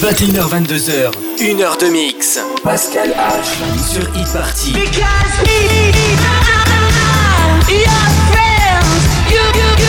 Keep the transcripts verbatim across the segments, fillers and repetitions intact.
vingt et une heures vingt-deux heures, une heure de mix. Pascal Hache sur Hit Party. Because we are friends. You, you, you.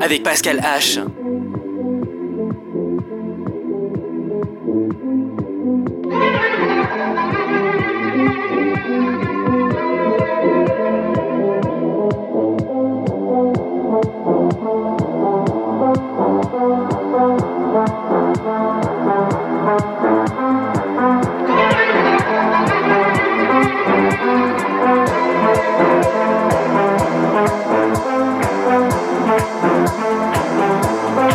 Avec Pascal Hache. Bye.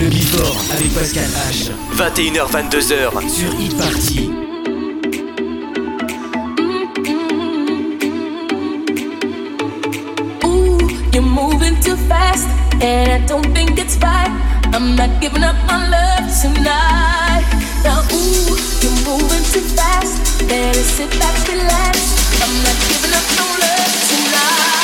Le Before avec Pascal Hache, vingt et une heures vingt-deux heures sur Hit Party. Ooh, you're moving too fast and I don't think it's right. I'm not giving up my love tonight. Now ooh, you're moving too fast. Better sit back, relax. I'm not giving up no love tonight.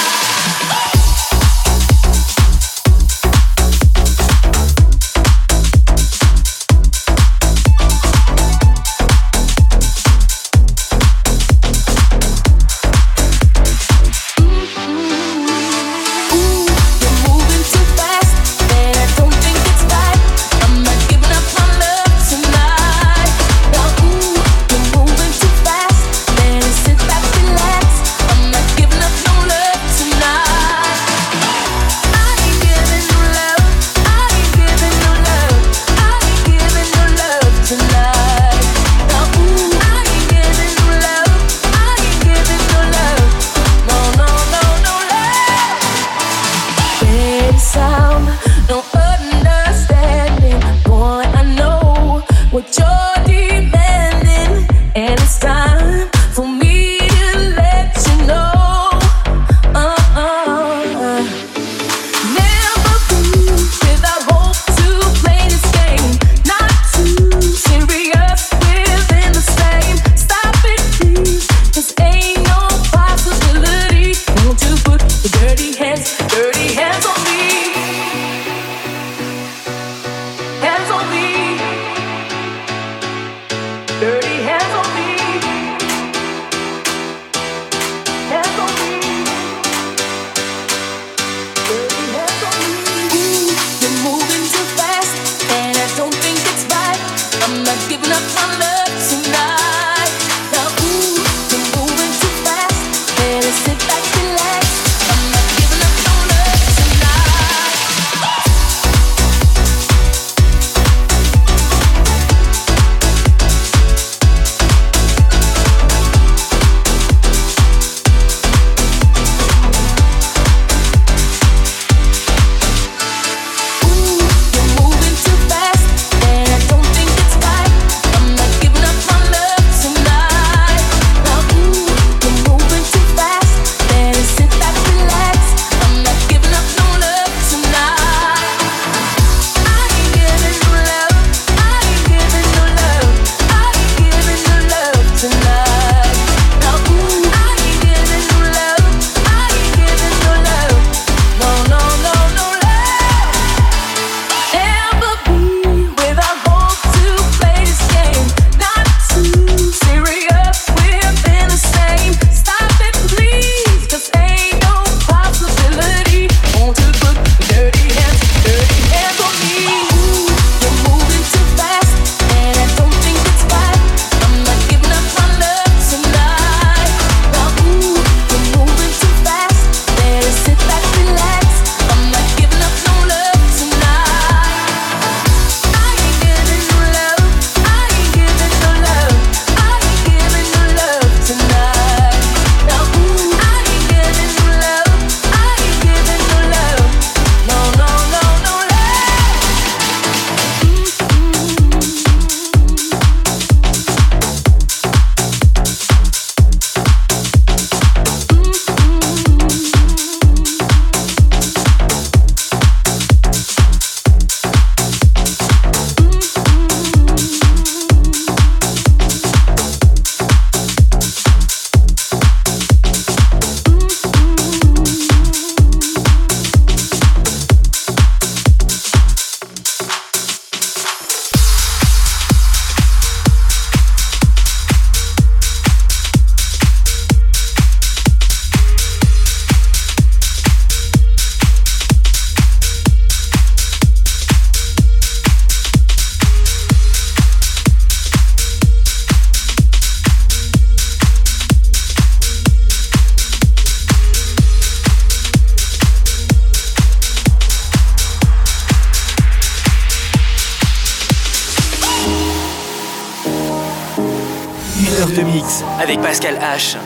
Pascal Hache.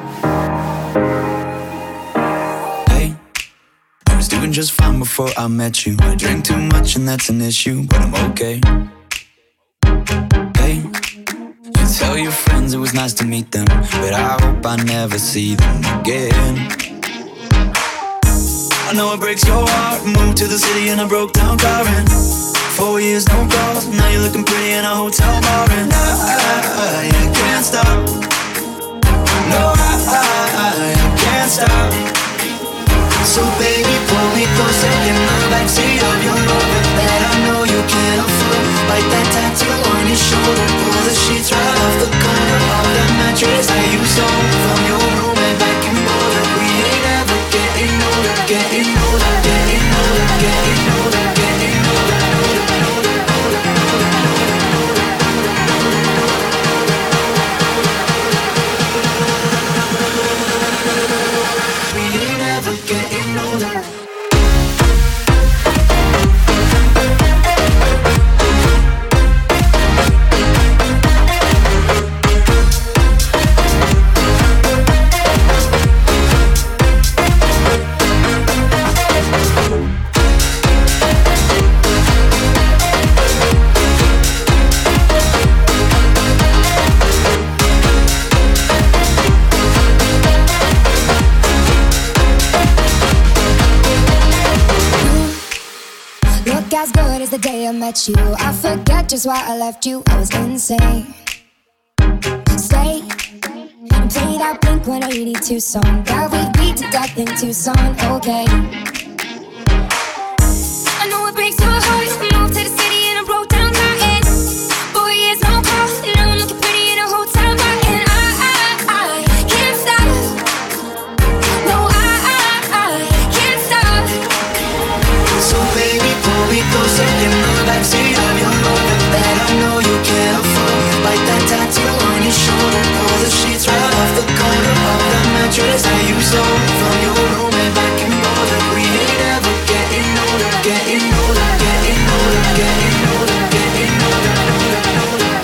Hey, was doing just fine before I met you. I drink too much and that's an issue, but I'm okay. Hey, you tell your friends it was nice to meet them, but I hope I never see them again. I know it breaks your heart. Moved to the city in a broke down car and four years no calls. Now you're looking pretty in a hotel bar and I, I, I can't stop. No, I, I, I can't stop. So baby, pull me closer in the backseat of your Rover that I know you can't afford. Like that tattoo on your shoulder, pull the sheets right off the corner of the mattress that you stole from your room and back in Boulder. We ain't ever getting older, getting older, getting older, getting older, getting older, getting older. As good as the day I met you, I forget just why I left you. I was insane. Stay and play that Blink one eighty-two song that we beat to death in Tucson. Okay. I know it breaks your heart. Moved to the city in a broke down car and four years no calls. Now I'm looking pretty in a hotel bar and I, I, I can't stop. No, I, I, I can't stop. So baby, we closer in the backseat of your Rover that I know you can't afford. Like that tattoo on your shoulder, pull the sheets right off the corner of the mattress that you stole from your room and back in Boulder. We ain't ever getting older, getting older, getting older, getting older, getting older, getting older.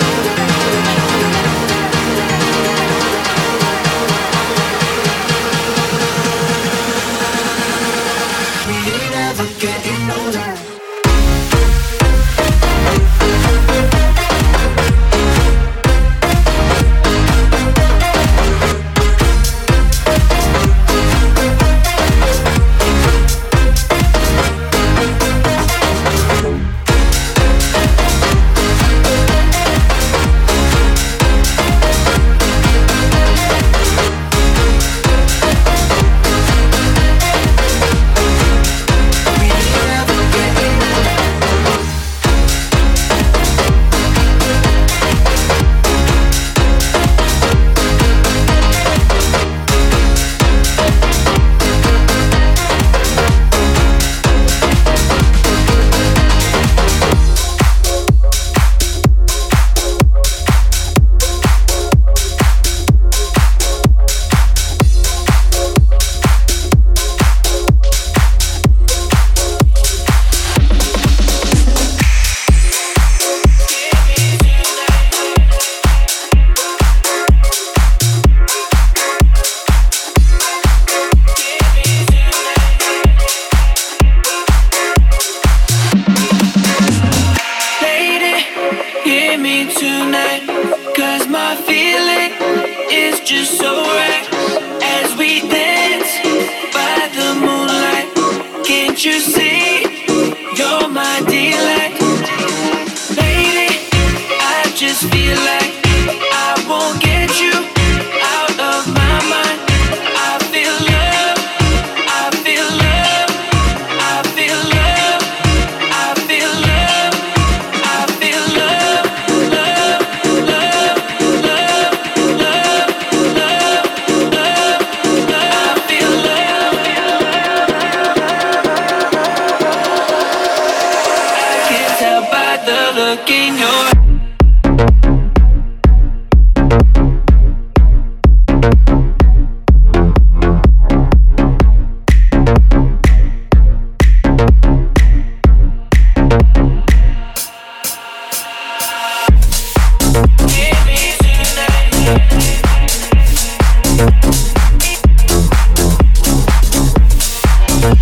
Give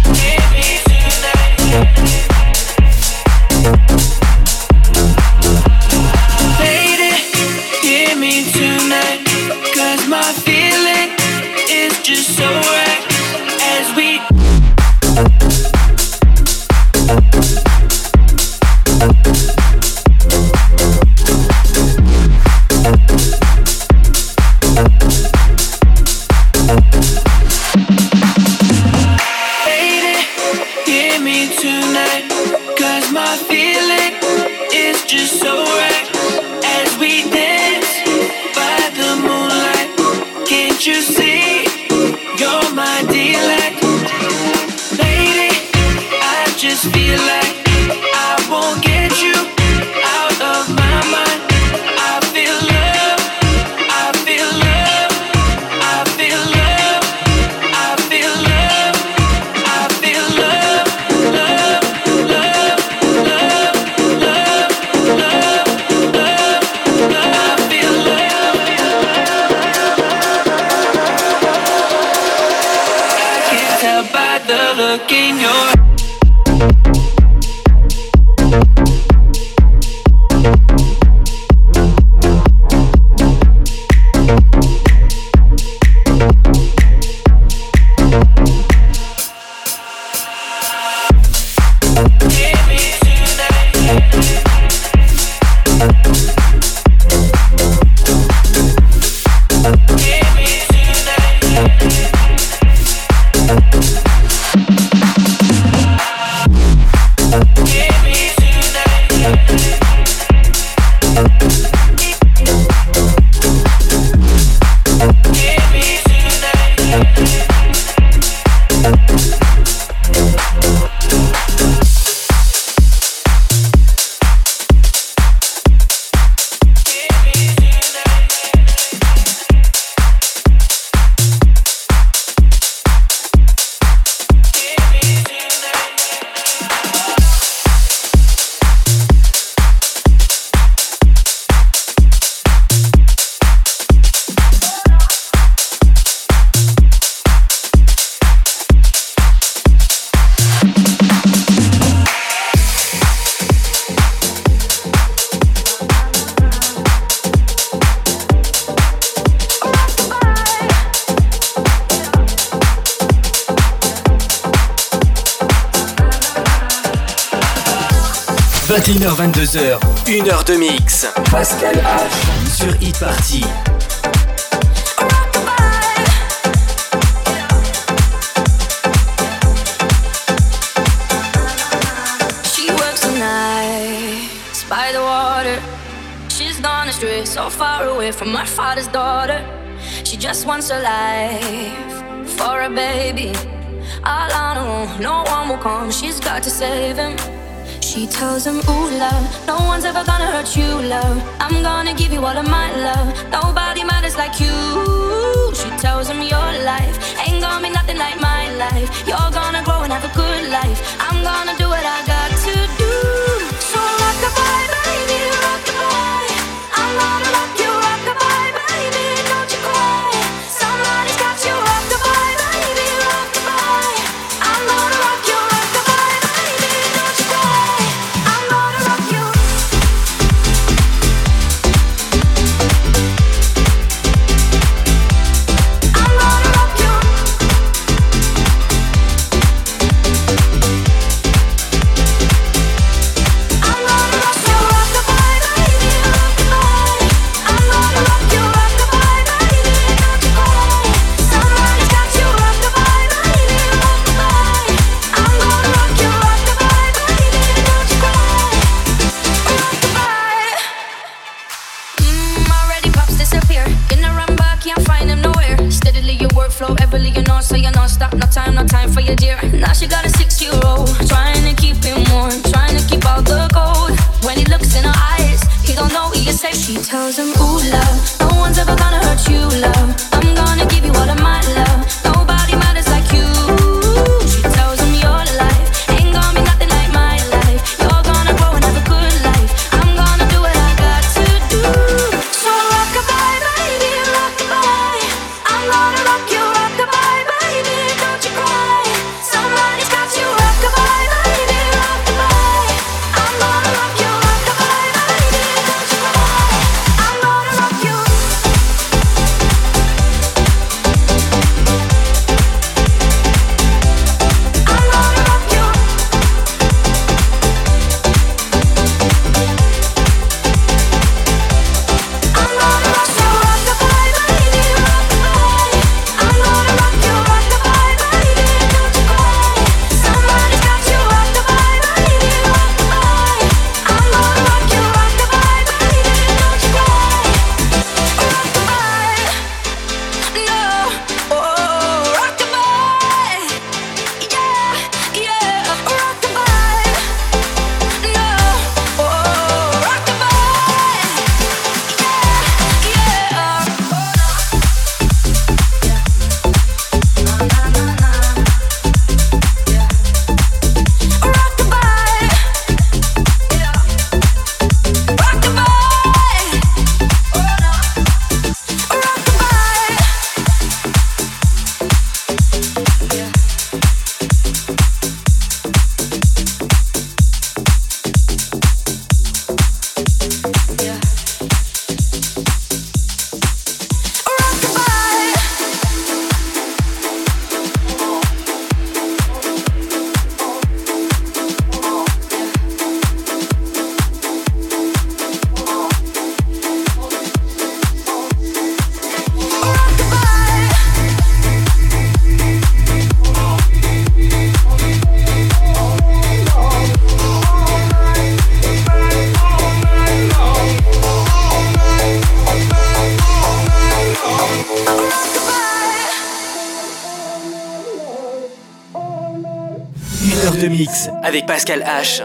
me me tonight, cause my feeling is just so right. As we dance by the moonlight, can't you see, you're my delight. Lady, I just feel like I won't get you out of my mind. I feel love, I feel love, I feel love, I feel love, I feel love, love, love, love, love, love, love, love, I feel love. I can't tell by the look in your eyes. vingt-et-une heures vingt-deux heures, une heure de mix. Pascal Hache sur Hit Party. She works the nights by the water. She's gone astray, so far away from my father's daughter. She just wants a life for a baby. All on her own, no one will come. She's got to save him. She tells him, ooh, love, no one's ever gonna hurt you, love. I'm gonna give you all of my love. Nobody matters like you. She tells him, your life ain't gonna be nothing like my life. You're gonna grow and have a good life. I'm gonna do what I got to do. So rock the boy, baby, rock the boy. I'm gonna rock you, rock the boy, baby, don't you cry. Somebody's got you, rock the boy, baby, rock the boy. I'm gonna rock you, rock the boy, baby, don't you cry. de mix avec Pascal Hache.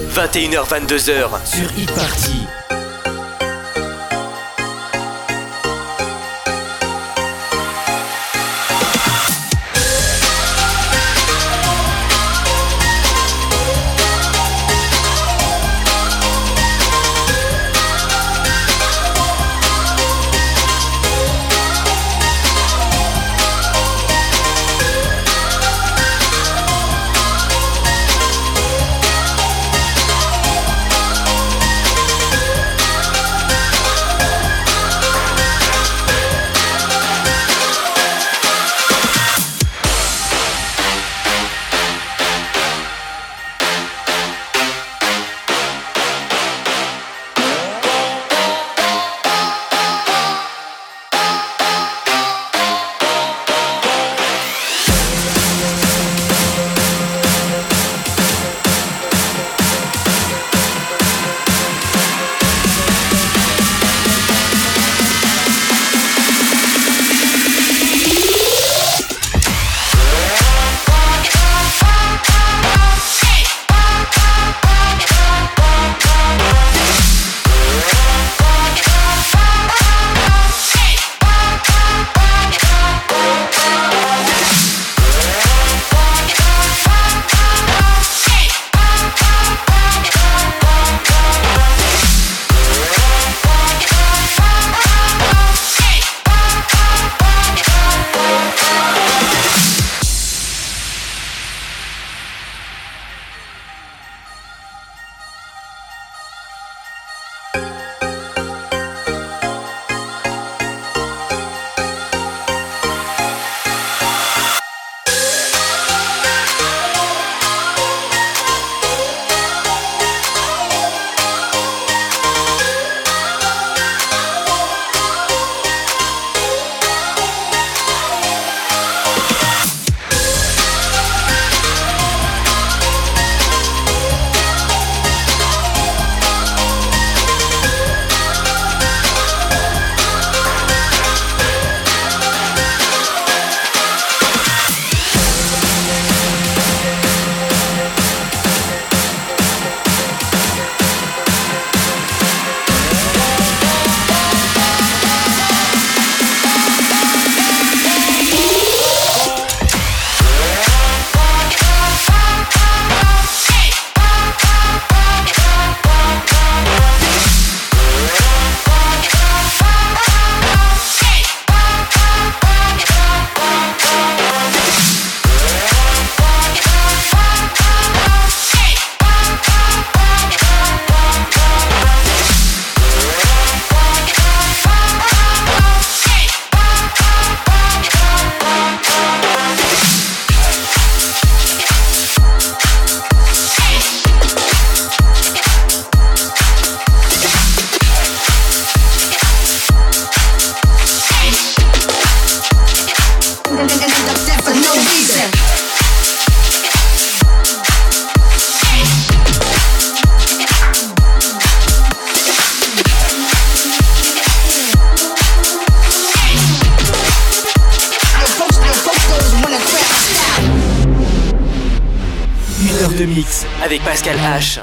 vingt et une heures vingt-deux heures sur Hit Party. avec Pascal Hache.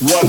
What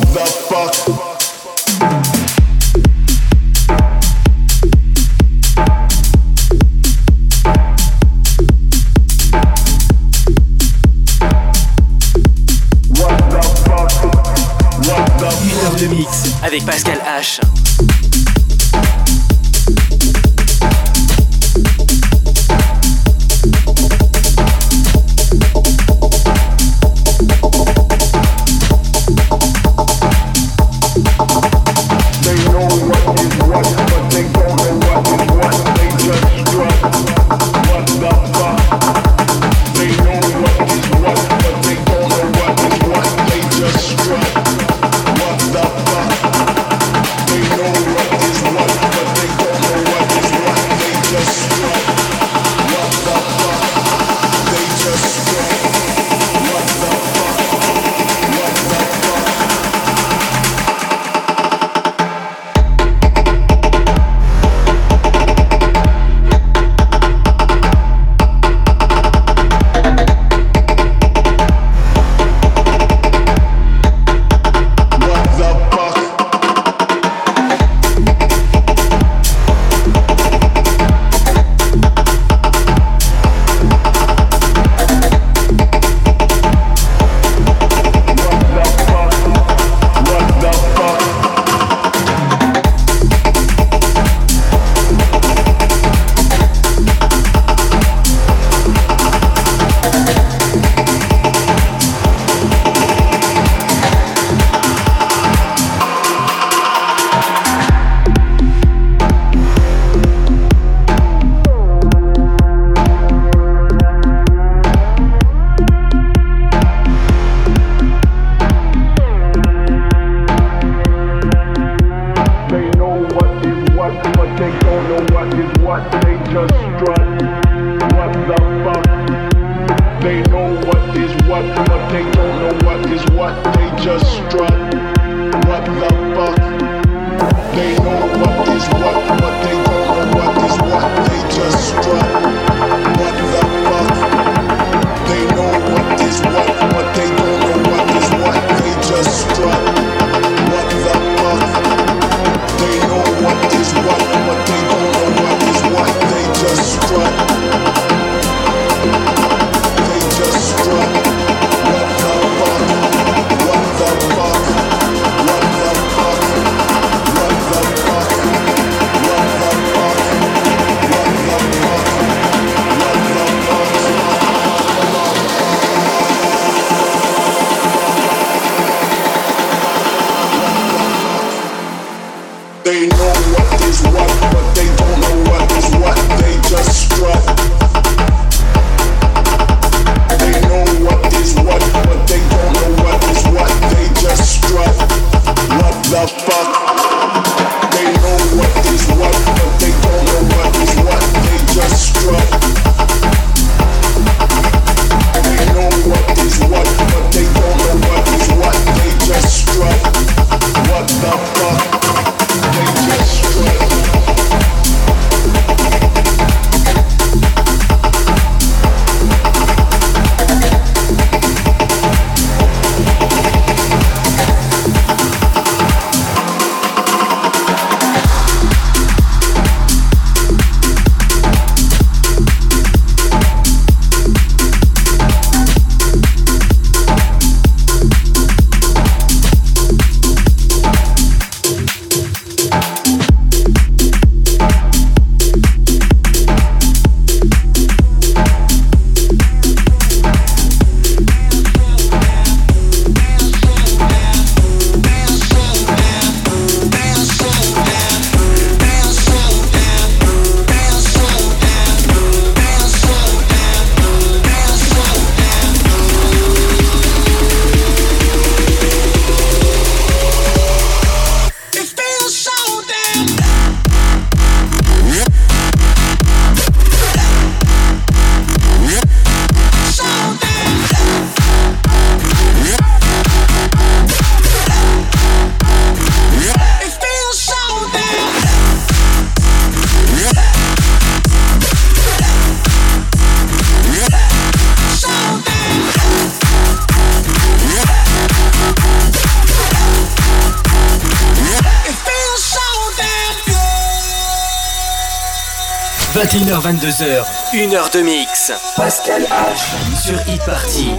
vingt-et-une heures vingt-deux heures, une heure de mix. Pascal Hache sur Hit Party.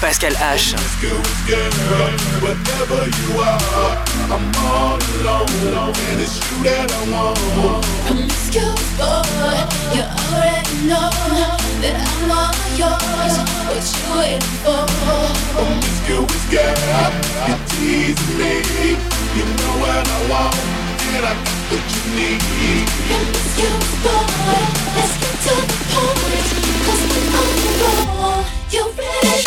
Pascal Hache. Let's go, let's get right, whatever you are, I'm all alone. alone, and it's you that I want. I'm boy, you already know that I'm all yours. What you waiting for? I'm this girl, you tease me. You know what I want, and I got what you need. I'm this boy, let's get to the point, 'cause we're on the roll. You're ready.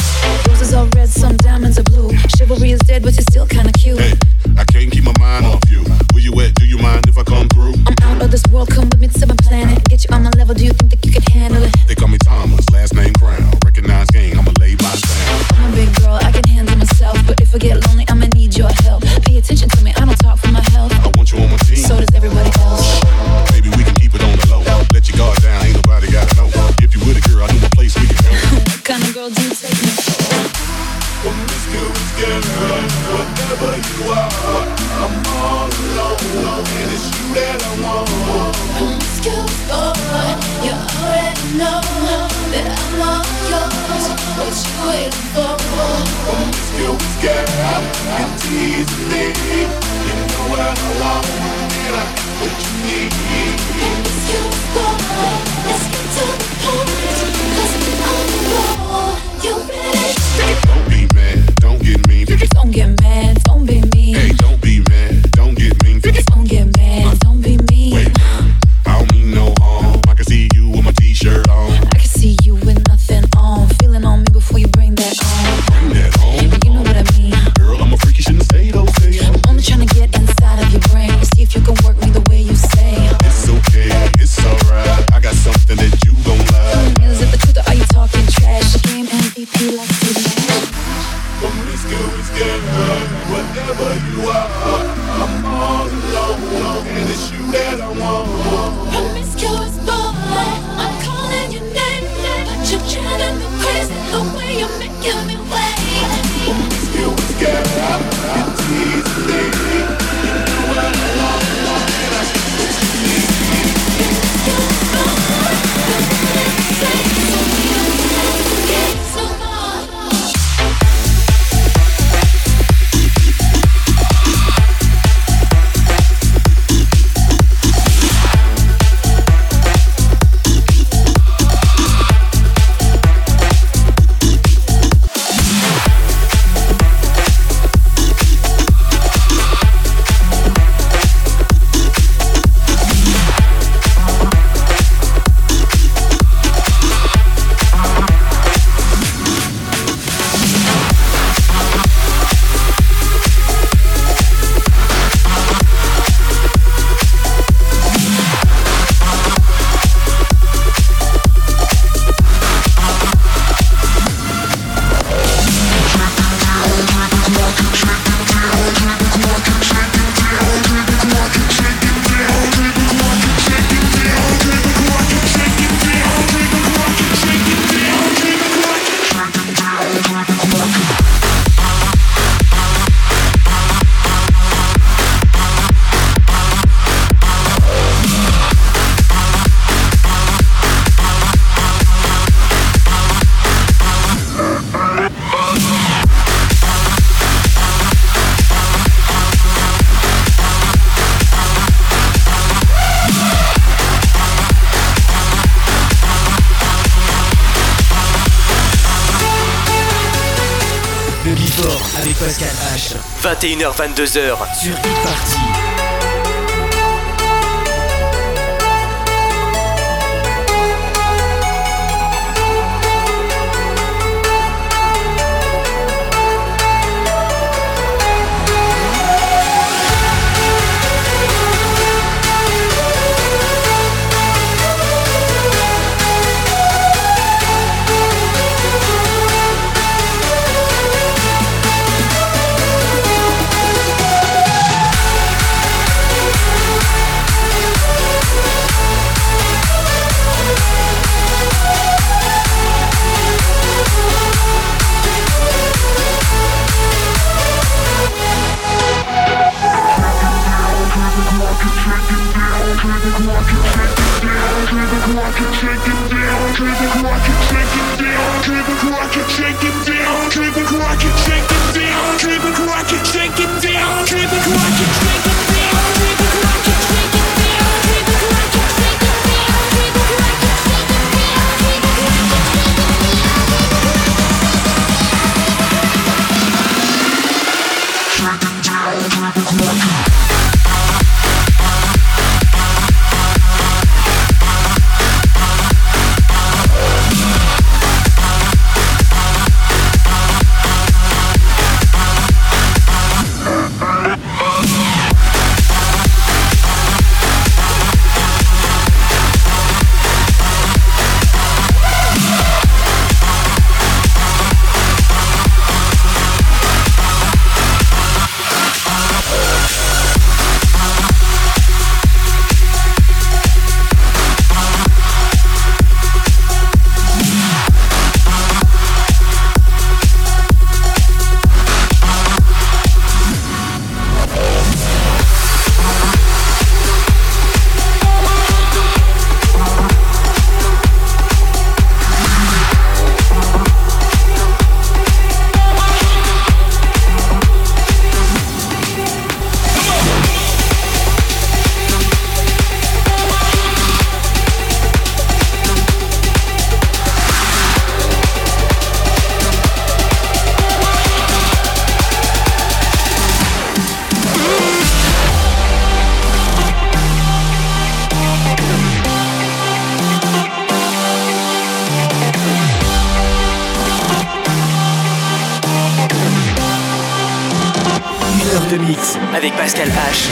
Roses are red, some diamonds are blue. Chivalry is dead, but you're still kinda cute. Hey, I can't keep my mind off you. Where you at? Do you mind if I come through? I'm out of this world, come with me to my planet. Get you on my level, do you think that you can handle it? They call me Thomas, last name Crown. Recognize gang, I'ma lay my sound. I'm a big girl, I can handle myself. But if I get lonely, I'ma need your help. Pay attention to me, I don't talk for my health. I want you on my team, so does everybody else. Maybe we can keep it on the low. Let your guard down, ain't nobody gotta know. If you with a girl, I know a place we can go. What kind of girl do you take me for? Well, this girl is girl, whatever you are, I'm all alone, and it's you that I want. I'm this girl, boy, you already know that I'm all yours. What you waiting for? I'm this girl, girl, you tease me. You know what I want, and I got what you need. I'm this girl, boy, let's get to the point, 'cause we're on the roll. You're ready. Don't get mean. You just don't get mad. Don't be mean. Hey, don't be mad. Don't get mean. You just don't get mad. Don't be mean. Wait, I don't mean no harm. I can see you with my t-shirt on. I can see you with nothing on. Feeling on me before you bring that home. Bring that home. You know what I mean. Girl, I'm a freak. You shouldn't say those things. I'm just trying to get inside of your brain. See if you can work me the way you say. It's okay. It's alright. I got something that you gon' like. Is it the truth or are you talking trash? Game M V P like whatever you are, I'm all alone, and it's you that I want. I'm miscuous boy, I'm calling your name, but you're driving me crazy the way you're making me wait. I'm miscuous girl, you tease me, you know what I want, and I got what you need. I'm miscuous boy, I'm calling your name, so we don't have to get so far. vingt et une heures vingt-deux heures sur Hit Party. avec Pascal Hache.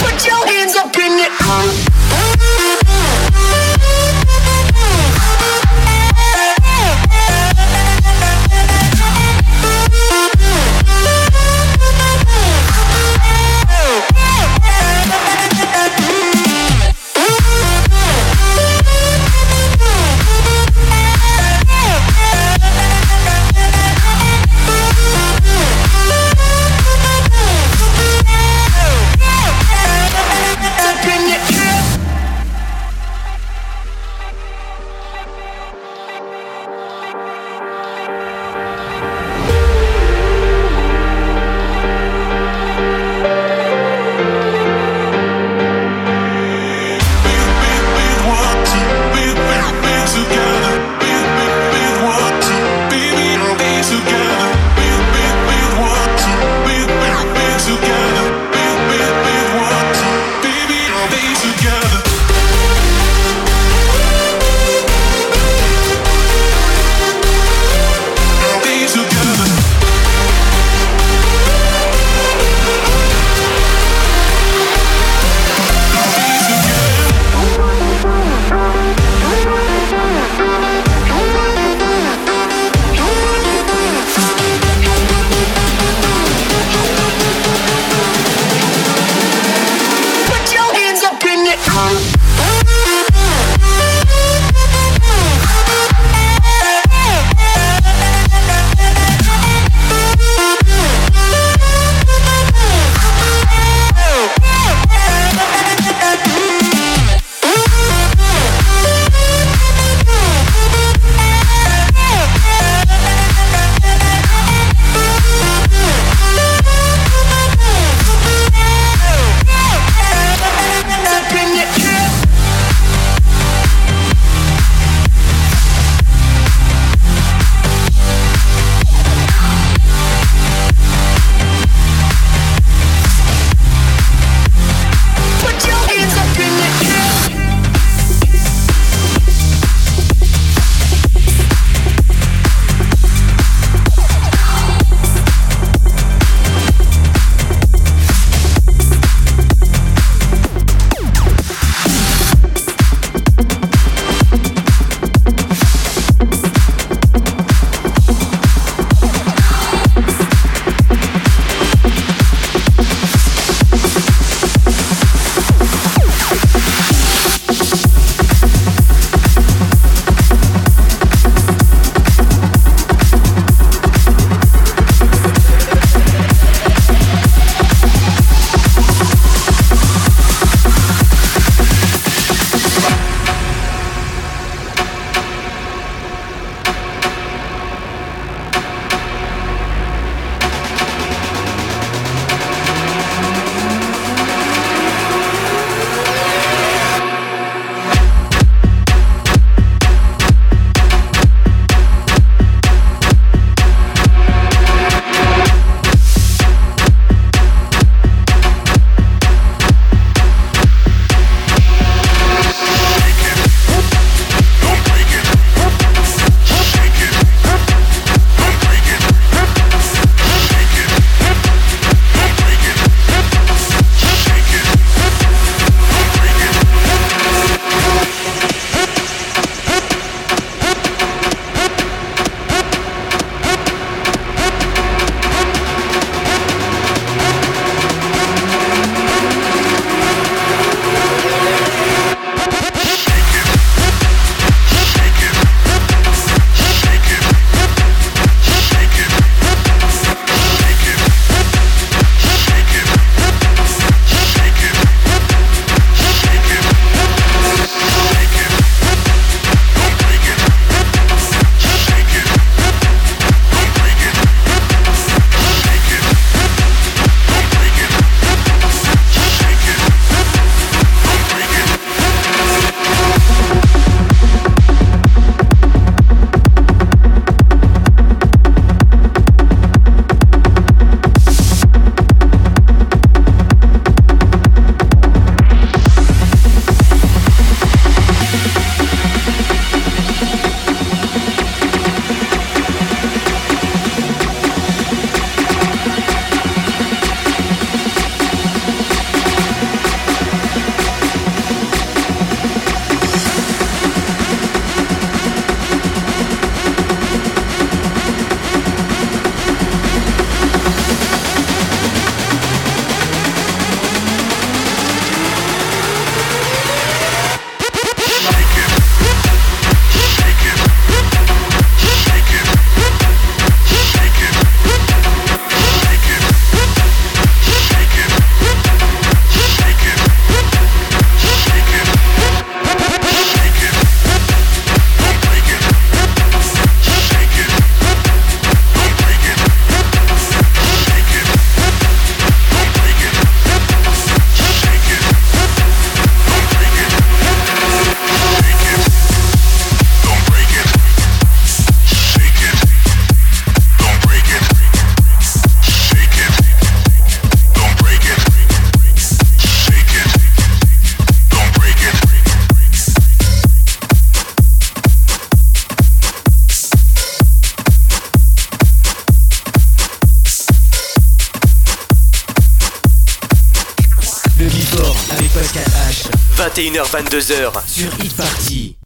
Put your hands up in it. vingt et une heures vingt-deux heures sur Hit Party.